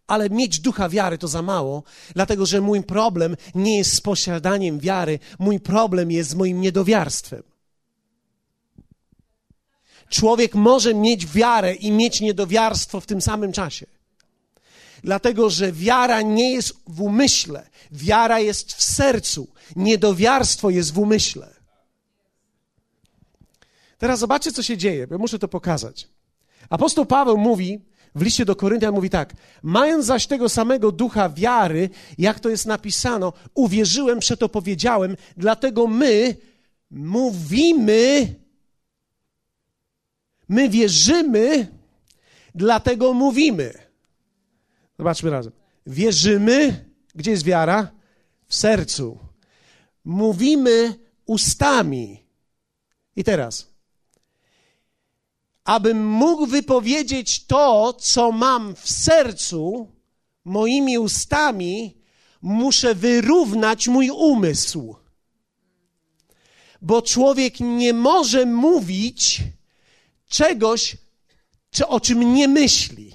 Ale mieć ducha wiary to za mało, dlatego że mój problem nie jest z posiadaniem wiary, mój problem jest z moim niedowiarstwem. Człowiek może mieć wiarę i mieć niedowiarstwo w tym samym czasie. Dlatego, że wiara nie jest w umyśle, wiara jest w sercu, niedowiarstwo jest w umyśle. Teraz zobaczcie, co się dzieje, bo muszę to pokazać. Apostoł Paweł mówi, w liście do Koryntian mówi tak, mając zaś tego samego ducha wiary, jak to jest napisano, uwierzyłem, przeto powiedziałem, dlatego my mówimy, my wierzymy, dlatego mówimy. Zobaczmy razem. Wierzymy, gdzie jest wiara? W sercu. Mówimy ustami. I teraz. Abym mógł wypowiedzieć to, co mam w sercu, moimi ustami, muszę wyrównać mój umysł. Bo człowiek nie może mówić czegoś, o czym nie myśli.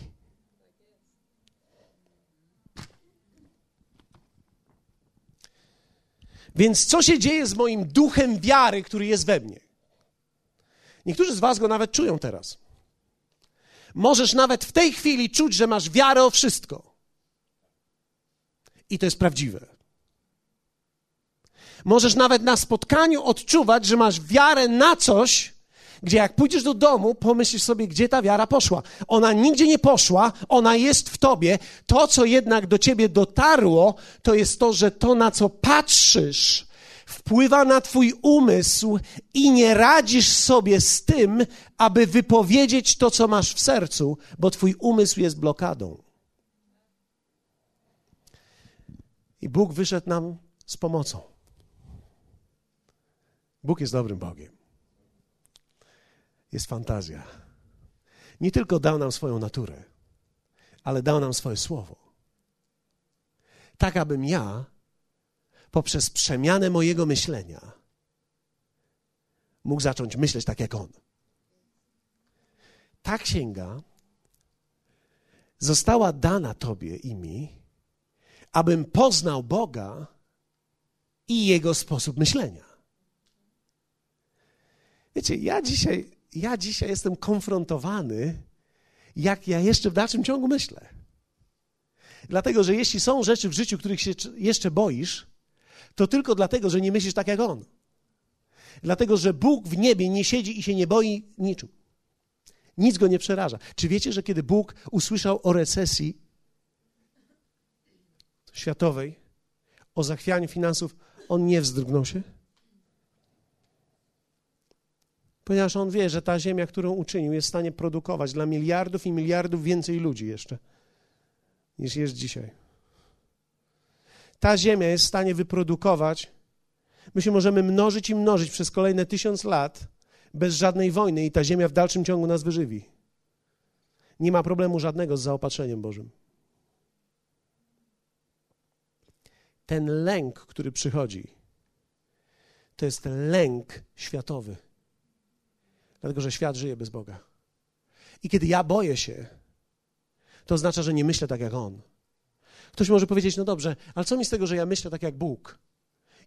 Więc co się dzieje z moim duchem wiary, który jest we mnie? Niektórzy z was go nawet czują teraz. Możesz nawet w tej chwili czuć, że masz wiarę o wszystko. I to jest prawdziwe. Możesz nawet na spotkaniu odczuwać, że masz wiarę na coś, gdzie jak pójdziesz do domu, pomyślisz sobie, gdzie ta wiara poszła. Ona nigdzie nie poszła, ona jest w tobie. To, co jednak do ciebie dotarło, to jest to, że to, na co patrzysz, wpływa na twój umysł i nie radzisz sobie z tym, aby wypowiedzieć to, co masz w sercu, bo twój umysł jest blokadą. I Bóg wyszedł nam z pomocą. Bóg jest dobrym Bogiem. Jest fantazja. Nie tylko dał nam swoją naturę, ale dał nam swoje słowo. tak abym ja poprzez przemianę mojego myślenia mógł zacząć myśleć tak jak on. Ta księga została dana tobie i mi, abym poznał Boga i Jego sposób myślenia. Wiecie, ja dzisiaj, ja dzisiaj jestem konfrontowany, jak ja jeszcze w dalszym ciągu myślę. Dlatego, że jeśli są rzeczy w życiu, których się jeszcze boisz, to tylko dlatego, że nie myślisz tak jak On. Dlatego, że Bóg w niebie nie siedzi i się nie boi niczym. Nic Go nie przeraża. Czy wiecie, że kiedy Bóg usłyszał o recesji światowej, o zachwianiu finansów, On nie wzdrygnął się? Ponieważ On wie, że ta ziemia, którą uczynił, jest w stanie produkować dla miliardów i miliardów więcej ludzi jeszcze, niż jest dzisiaj. Ta ziemia jest w stanie wyprodukować, my się możemy mnożyć i mnożyć przez kolejne tysiąc lat bez żadnej wojny i ta ziemia w dalszym ciągu nas wyżywi. Nie ma problemu żadnego z zaopatrzeniem Bożym. Ten lęk, który przychodzi, to jest lęk światowy. Dlatego, że świat żyje bez Boga. I kiedy ja boję się, to oznacza, że nie myślę tak jak On. Ktoś może powiedzieć, no dobrze, ale co mi z tego, że ja myślę tak jak Bóg,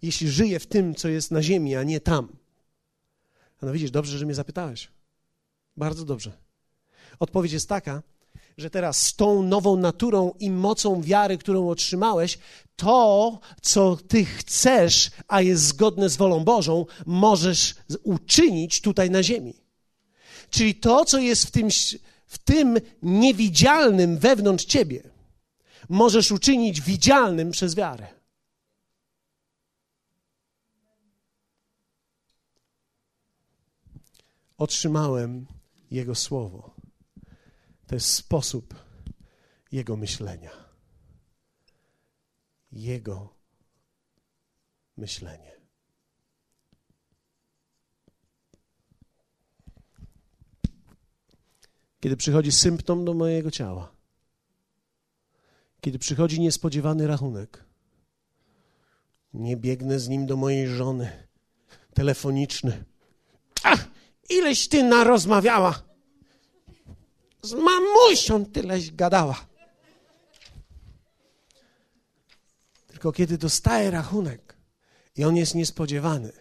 jeśli żyję w tym, co jest na ziemi, a nie tam? A no widzisz, dobrze, że mnie zapytałeś. Bardzo dobrze. Odpowiedź jest taka, że teraz z tą nową naturą i mocą wiary, którą otrzymałeś, to, co ty chcesz, a jest zgodne z wolą Bożą, możesz uczynić tutaj na ziemi. Czyli to, co jest w tym, w tym niewidzialnym wewnątrz ciebie, możesz uczynić widzialnym przez wiarę. Otrzymałem Jego Słowo. To jest sposób Jego myślenia. Jego myślenie. Kiedy przychodzi symptom do mojego ciała, kiedy przychodzi niespodziewany rachunek, nie biegnę z nim do mojej żony, telefoniczny. Ach, ileś ty narozmawiała! Z mamusią tyleś gadała. Tylko kiedy dostaję rachunek i on jest niespodziewany,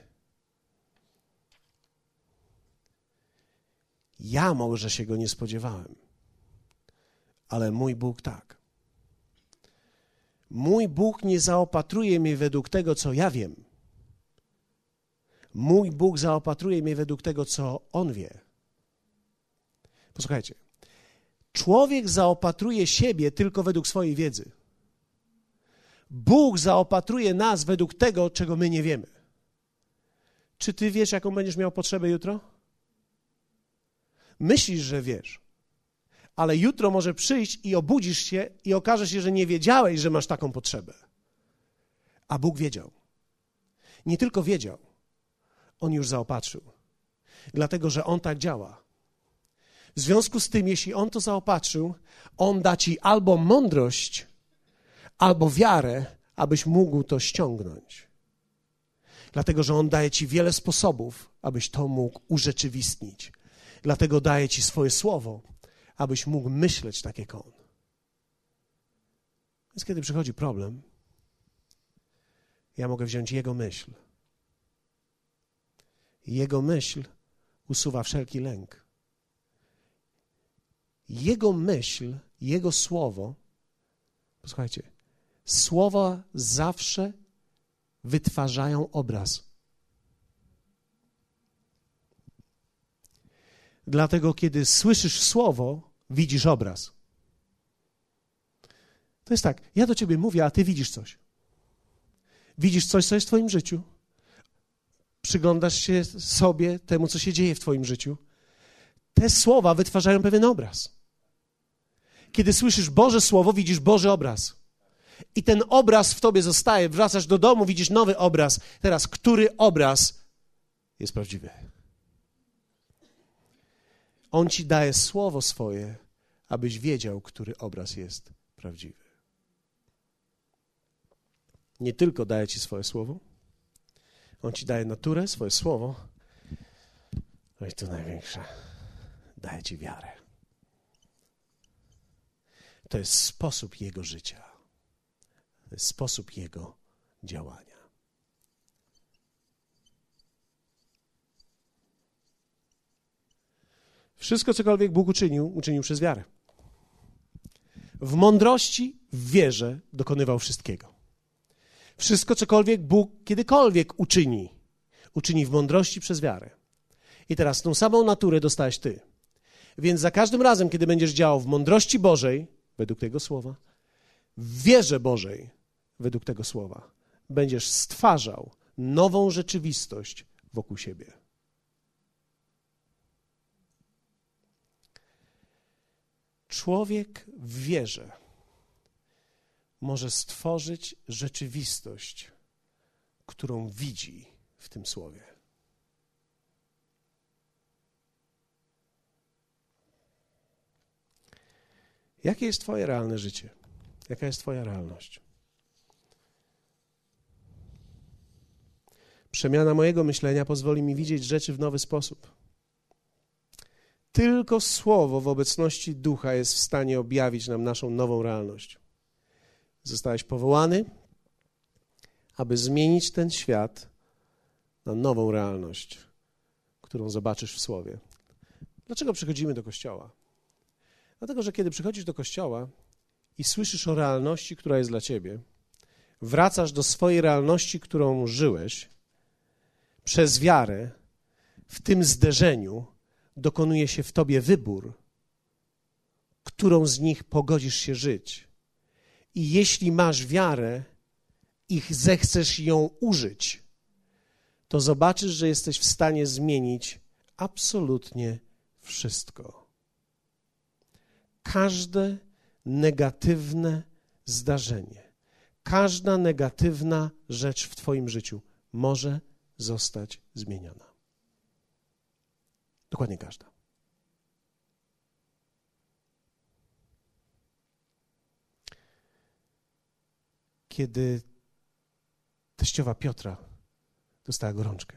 ja może się go nie spodziewałem, ale mój Bóg tak. Mój Bóg nie zaopatruje mnie według tego, co ja wiem. Mój Bóg zaopatruje mnie według tego, co On wie. Posłuchajcie. Człowiek zaopatruje siebie tylko według swojej wiedzy. Bóg zaopatruje nas według tego, czego my nie wiemy. Czy ty wiesz, jaką będziesz miał potrzebę jutro? Myślisz, że wiesz, ale jutro może przyjść i obudzisz się i okaże się, że nie wiedziałeś, że masz taką potrzebę. A Bóg wiedział. Nie tylko wiedział, On już zaopatrzył. Dlatego, że On tak działa. W związku z tym, jeśli On to zaopatrzył, On da ci albo mądrość, albo wiarę, abyś mógł to ściągnąć. Dlatego, że On daje ci wiele sposobów, abyś to mógł urzeczywistnić. Dlatego daje ci swoje słowo, abyś mógł myśleć tak jak On. Więc kiedy przychodzi problem, ja mogę wziąć Jego myśl. Jego myśl usuwa wszelki lęk. Jego myśl, Jego słowo, posłuchajcie, słowa zawsze wytwarzają obraz. Dlatego, kiedy słyszysz słowo, widzisz obraz. To jest tak, ja do ciebie mówię, a ty widzisz coś. Widzisz coś, co jest w twoim życiu. Przyglądasz się sobie, temu, co się dzieje w twoim życiu. Te słowa wytwarzają pewien obraz. Kiedy słyszysz Boże Słowo, widzisz Boży obraz. I ten obraz w tobie zostaje. Wracasz do domu, widzisz nowy obraz. Teraz, który obraz jest prawdziwy? On ci daje Słowo swoje, abyś wiedział, który obraz jest prawdziwy. nie tylko daje ci swoje słowo, on ci daje naturę, swoje słowo, no i to największe, daje ci wiarę. To jest sposób jego życia, to jest sposób jego działania. Wszystko, cokolwiek Bóg uczynił, uczynił przez wiarę. W mądrości, w wierze dokonywał wszystkiego. Wszystko, cokolwiek Bóg kiedykolwiek uczyni, uczyni w mądrości przez wiarę. I teraz tą samą naturę dostałeś ty. Więc za każdym razem, kiedy będziesz działał w mądrości Bożej, według tego słowa, w wierze Bożej, według tego słowa, będziesz stwarzał nową rzeczywistość wokół siebie. Człowiek w wierze może stworzyć rzeczywistość, którą widzi w tym słowie. Jakie jest twoje realne życie? Jaka jest twoja realność? Przemiana mojego myślenia pozwoli mi widzieć rzeczy w nowy sposób. Tylko Słowo w obecności Ducha jest w stanie objawić nam naszą nową realność. Zostałeś powołany, aby zmienić ten świat na nową realność, którą zobaczysz w Słowie. Dlaczego przychodzimy do Kościoła? Dlatego, że kiedy przychodzisz do Kościoła i słyszysz o realności, która jest dla ciebie, wracasz do swojej realności, którą żyłeś, przez wiarę w tym zderzeniu, dokonuje się w tobie wybór, którą z nich pogodzisz się żyć. I jeśli masz wiarę i zechcesz ją użyć, to zobaczysz, że jesteś w stanie zmienić absolutnie wszystko. Każde negatywne zdarzenie, każda negatywna rzecz w twoim życiu może zostać zmieniona. Dokładnie każda. Kiedy teściowa Piotra dostała gorączkę,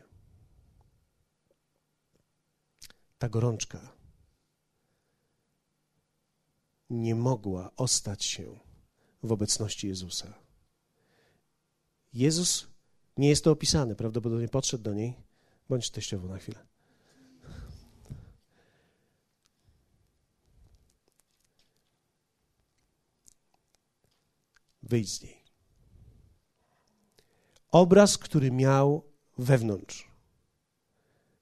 ta gorączka nie mogła ostać się w obecności Jezusa. Jezus, nie jest to opisane, prawdopodobnie podszedł do niej, bądź teściową na chwilę. Wyjdź z niej. Obraz, który miał wewnątrz,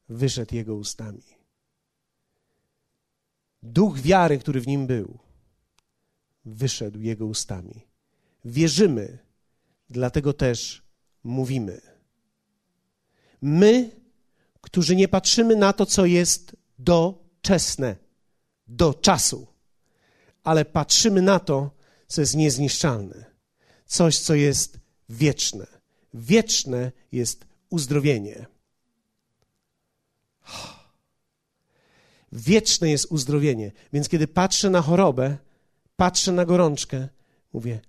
wyszedł jego ustami. Duch wiary, który w nim był, wyszedł jego ustami. Wierzymy, dlatego też mówimy. My, którzy nie patrzymy na to, co jest doczesne, do czasu, ale patrzymy na to, co jest niezniszczalne. Coś, co jest wieczne. Wieczne jest uzdrowienie. Wieczne jest uzdrowienie. Więc kiedy patrzę na chorobę, patrzę na gorączkę, mówię,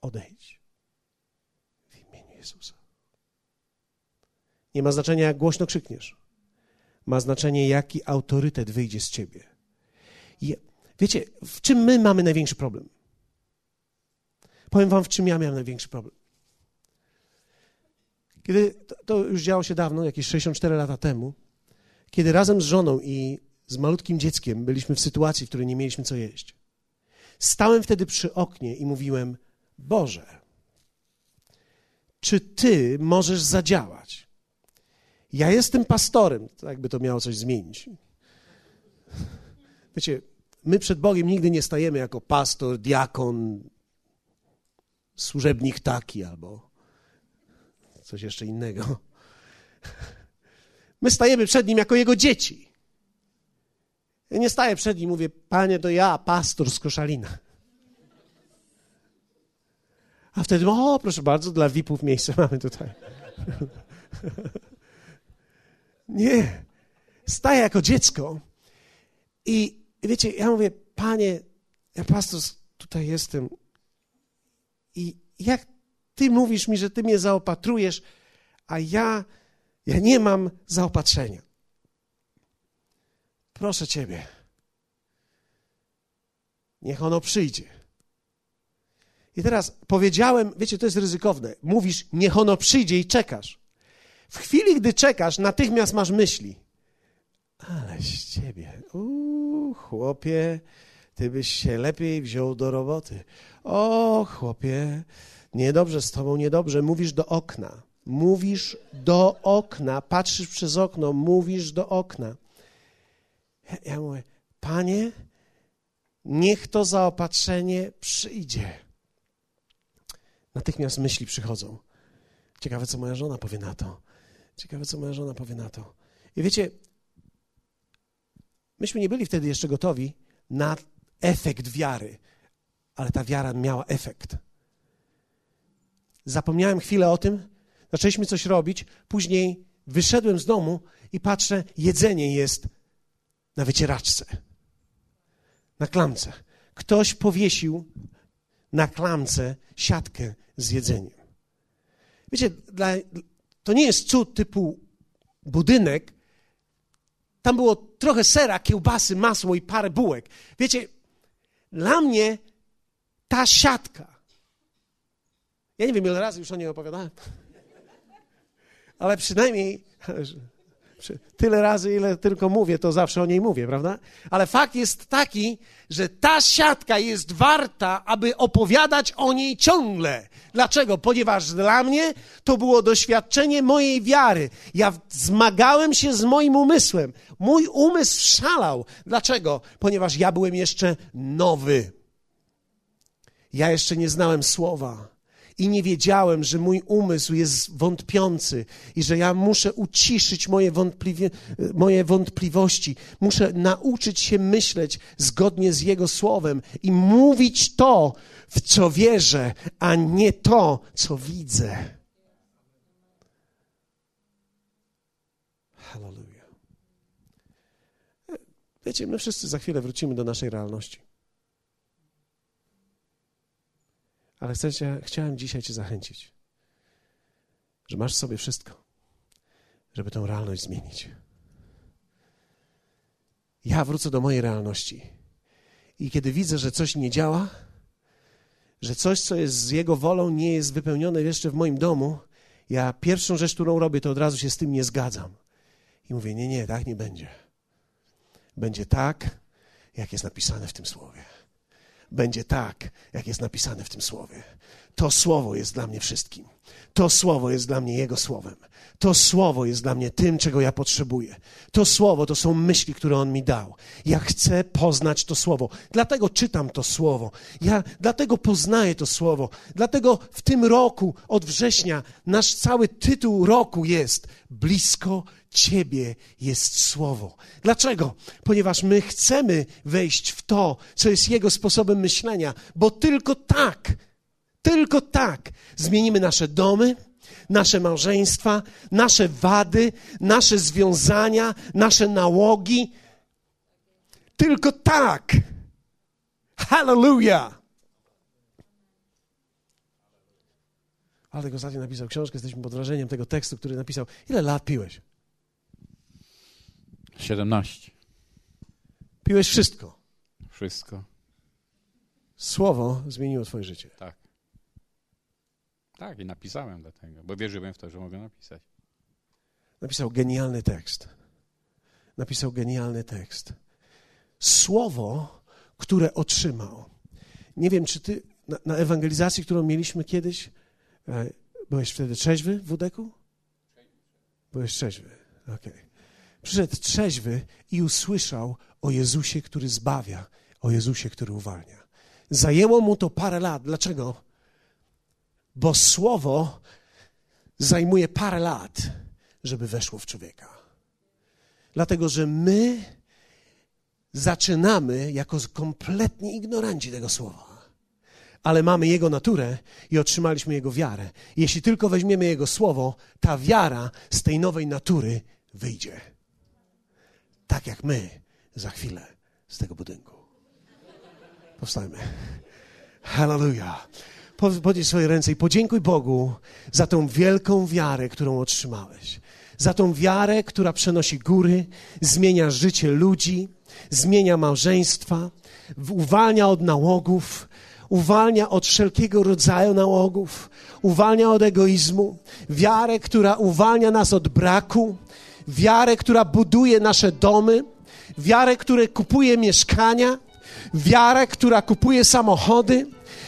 odejdź. W imieniu Jezusa. Nie ma znaczenia, jak głośno krzykniesz. Ma znaczenie, jaki autorytet wyjdzie z ciebie. I wiecie, w czym my mamy największy problem? Powiem wam, w czym ja miałem największy problem. Kiedy, to, to już działo się dawno, jakieś sześćdziesiąt cztery lata temu, kiedy razem z żoną i z malutkim dzieckiem byliśmy w sytuacji, w której nie mieliśmy co jeść. Stałem wtedy przy oknie i mówiłem, Boże, czy Ty możesz zadziałać? Ja jestem pastorem, tak by to miało coś zmienić. Wiecie, my przed Bogiem nigdy nie stajemy jako pastor, diakon, służebnik taki albo coś jeszcze innego. My stajemy przed nim jako jego dzieci. Ja nie staję przed nim, mówię, Panie, to ja, pastor z Koszalina. A wtedy, o, proszę bardzo, dla V I P-ów miejsce mamy tutaj. Nie. Staję jako dziecko i wiecie, ja mówię, Panie, ja pastor tutaj jestem. I jak Ty mówisz mi, że Ty mnie zaopatrujesz, a ja, ja nie mam zaopatrzenia. Proszę Ciebie, niech ono przyjdzie. I teraz powiedziałem, wiecie, to jest ryzykowne. Mówisz, niech ono przyjdzie i czekasz. W chwili, gdy czekasz, natychmiast masz myśli. Ale z ciebie, uuu, chłopie, ty byś się lepiej wziął do roboty. O, chłopie, niedobrze z tobą, niedobrze. Mówisz do okna, mówisz do okna, patrzysz przez okno, mówisz do okna. Ja, ja mówię, Panie, niech to zaopatrzenie przyjdzie. Natychmiast myśli przychodzą. Ciekawe, co moja żona powie na to. Ciekawe, co moja żona powie na to. I wiecie, myśmy nie byli wtedy jeszcze gotowi na efekt wiary, ale ta wiara miała efekt. Zapomniałem chwilę o tym, zaczęliśmy coś robić, później wyszedłem z domu i patrzę, jedzenie jest na wycieraczce, na klamce. Ktoś powiesił na klamce siatkę z jedzeniem. Wiecie, dla, to nie jest cud typu budynek, tam było trochę sera, kiełbasy, masło i parę bułek. Wiecie, dla mnie ta siatka, ja nie wiem, ile razy już o niej opowiadałem, ale przynajmniej tyle razy, ile tylko mówię, to zawsze o niej mówię, prawda? Ale fakt jest taki, że ta siatka jest warta, aby opowiadać o niej ciągle. Dlaczego? Ponieważ dla mnie to było doświadczenie mojej wiary. Ja zmagałem się z moim umysłem. Mój umysł szalał. Dlaczego? Ponieważ ja byłem jeszcze nowy. Ja jeszcze nie znałem słowa. I nie wiedziałem, że mój umysł jest wątpiący i że ja muszę uciszyć moje, wątpliwie, moje wątpliwości. Muszę nauczyć się myśleć zgodnie z Jego Słowem i mówić to, w co wierzę, a nie to, co widzę. Halleluja. Wiecie, my wszyscy za chwilę wrócimy do naszej realności. Ale chcę cię, chciałem dzisiaj Cię zachęcić, że masz w sobie wszystko, żeby tę realność zmienić. Ja wrócę do mojej realności i kiedy widzę, że coś nie działa, że coś, co jest z Jego wolą, nie jest wypełnione jeszcze w moim domu, ja pierwszą rzecz, którą robię, to od razu się z tym nie zgadzam. I mówię, nie, nie, tak nie będzie. Będzie tak, jak jest napisane w tym Słowie. Będzie tak, jak jest napisane w tym Słowie. To Słowo jest dla mnie wszystkim. To Słowo jest dla mnie Jego Słowem. To Słowo jest dla mnie tym, czego ja potrzebuję. To Słowo to są myśli, które On mi dał. Ja chcę poznać to Słowo. Dlatego czytam to Słowo. Ja dlatego poznaję to Słowo. Dlatego w tym roku, od września, nasz cały tytuł roku jest Blisko Ciebie jest Słowo. Dlaczego? Ponieważ my chcemy wejść w to, co jest Jego sposobem myślenia, bo tylko tak, tylko tak zmienimy nasze domy, nasze małżeństwa, nasze wady, nasze związania, nasze nałogi. Tylko tak. Hallelujah! Waldek ostatnio napisał książkę, jesteśmy pod wrażeniem tego tekstu, który napisał. Ile lat piłeś? siedemnaście. Piłeś wszystko? Wszystko. Słowo zmieniło twoje życie? Tak. Tak, i napisałem dlatego, bo wierzyłem w to, że mogę napisać. Napisał genialny tekst. Napisał genialny tekst. Słowo, które otrzymał. Nie wiem, czy ty na, na ewangelizacji, którą mieliśmy kiedyś, byłeś wtedy trzeźwy w Wudeku? Byłeś trzeźwy, okej. Okay. Przyszedł trzeźwy i usłyszał o Jezusie, który zbawia, o Jezusie, który uwalnia. Zajęło mu to parę lat. Dlaczego? Bo słowo zajmuje parę lat, żeby weszło w człowieka. Dlatego, że my zaczynamy jako kompletni ignoranci tego słowa. Ale mamy Jego naturę i otrzymaliśmy Jego wiarę. Jeśli tylko weźmiemy Jego słowo, ta wiara z tej nowej natury wyjdzie. Tak jak my za chwilę z tego budynku. Powstajmy. Hallelujah. podnieś swoje ręce i podziękuj Bogu za tą wielką wiarę, którą otrzymałeś. Za tą wiarę, która przenosi góry, zmienia życie ludzi, zmienia małżeństwa, uwalnia od nałogów, uwalnia od wszelkiego rodzaju nałogów, uwalnia od egoizmu, wiarę, która uwalnia nas od braku, wiarę, która buduje nasze domy, wiarę, która kupuje mieszkania, wiarę, która kupuje samochody,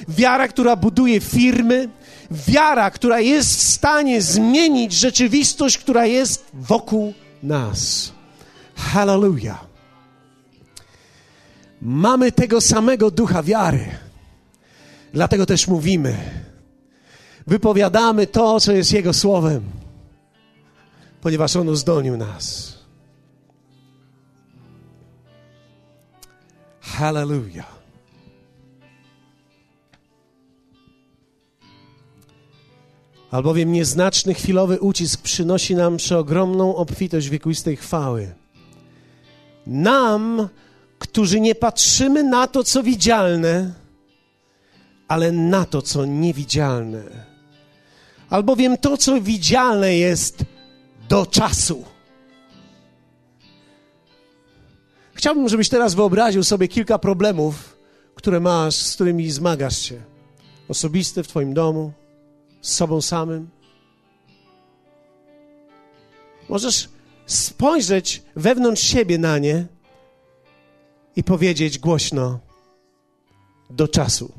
wiara, która buduje firmy, wiara, która jest w stanie zmienić rzeczywistość, która jest wokół nas. Hallelujah. Mamy tego samego ducha wiary. Dlatego też mówimy. Wypowiadamy to, co jest Jego słowem, ponieważ On uzdolnił nas. Hallelujah. Albowiem nieznaczny chwilowy ucisk przynosi nam przeogromną obfitość wiekuistej chwały. Nam, którzy nie patrzymy na to, co widzialne, ale na to, co niewidzialne. Albowiem to, co widzialne, jest do czasu. Chciałbym, żebyś teraz wyobraził sobie kilka problemów, które masz, z którymi zmagasz się. Osobiste w twoim domu, z sobą samym. Możesz spojrzeć wewnątrz siebie na nie i powiedzieć głośno: do czasu.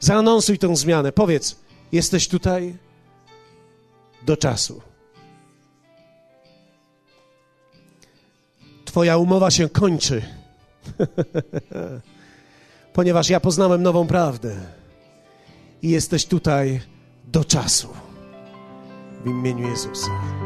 Zaanonsuj tę zmianę. Powiedz: jesteś tutaj do czasu. Twoja umowa się kończy. Ponieważ ja poznałem nową prawdę i jesteś tutaj do czasu. W imieniu Jezusa.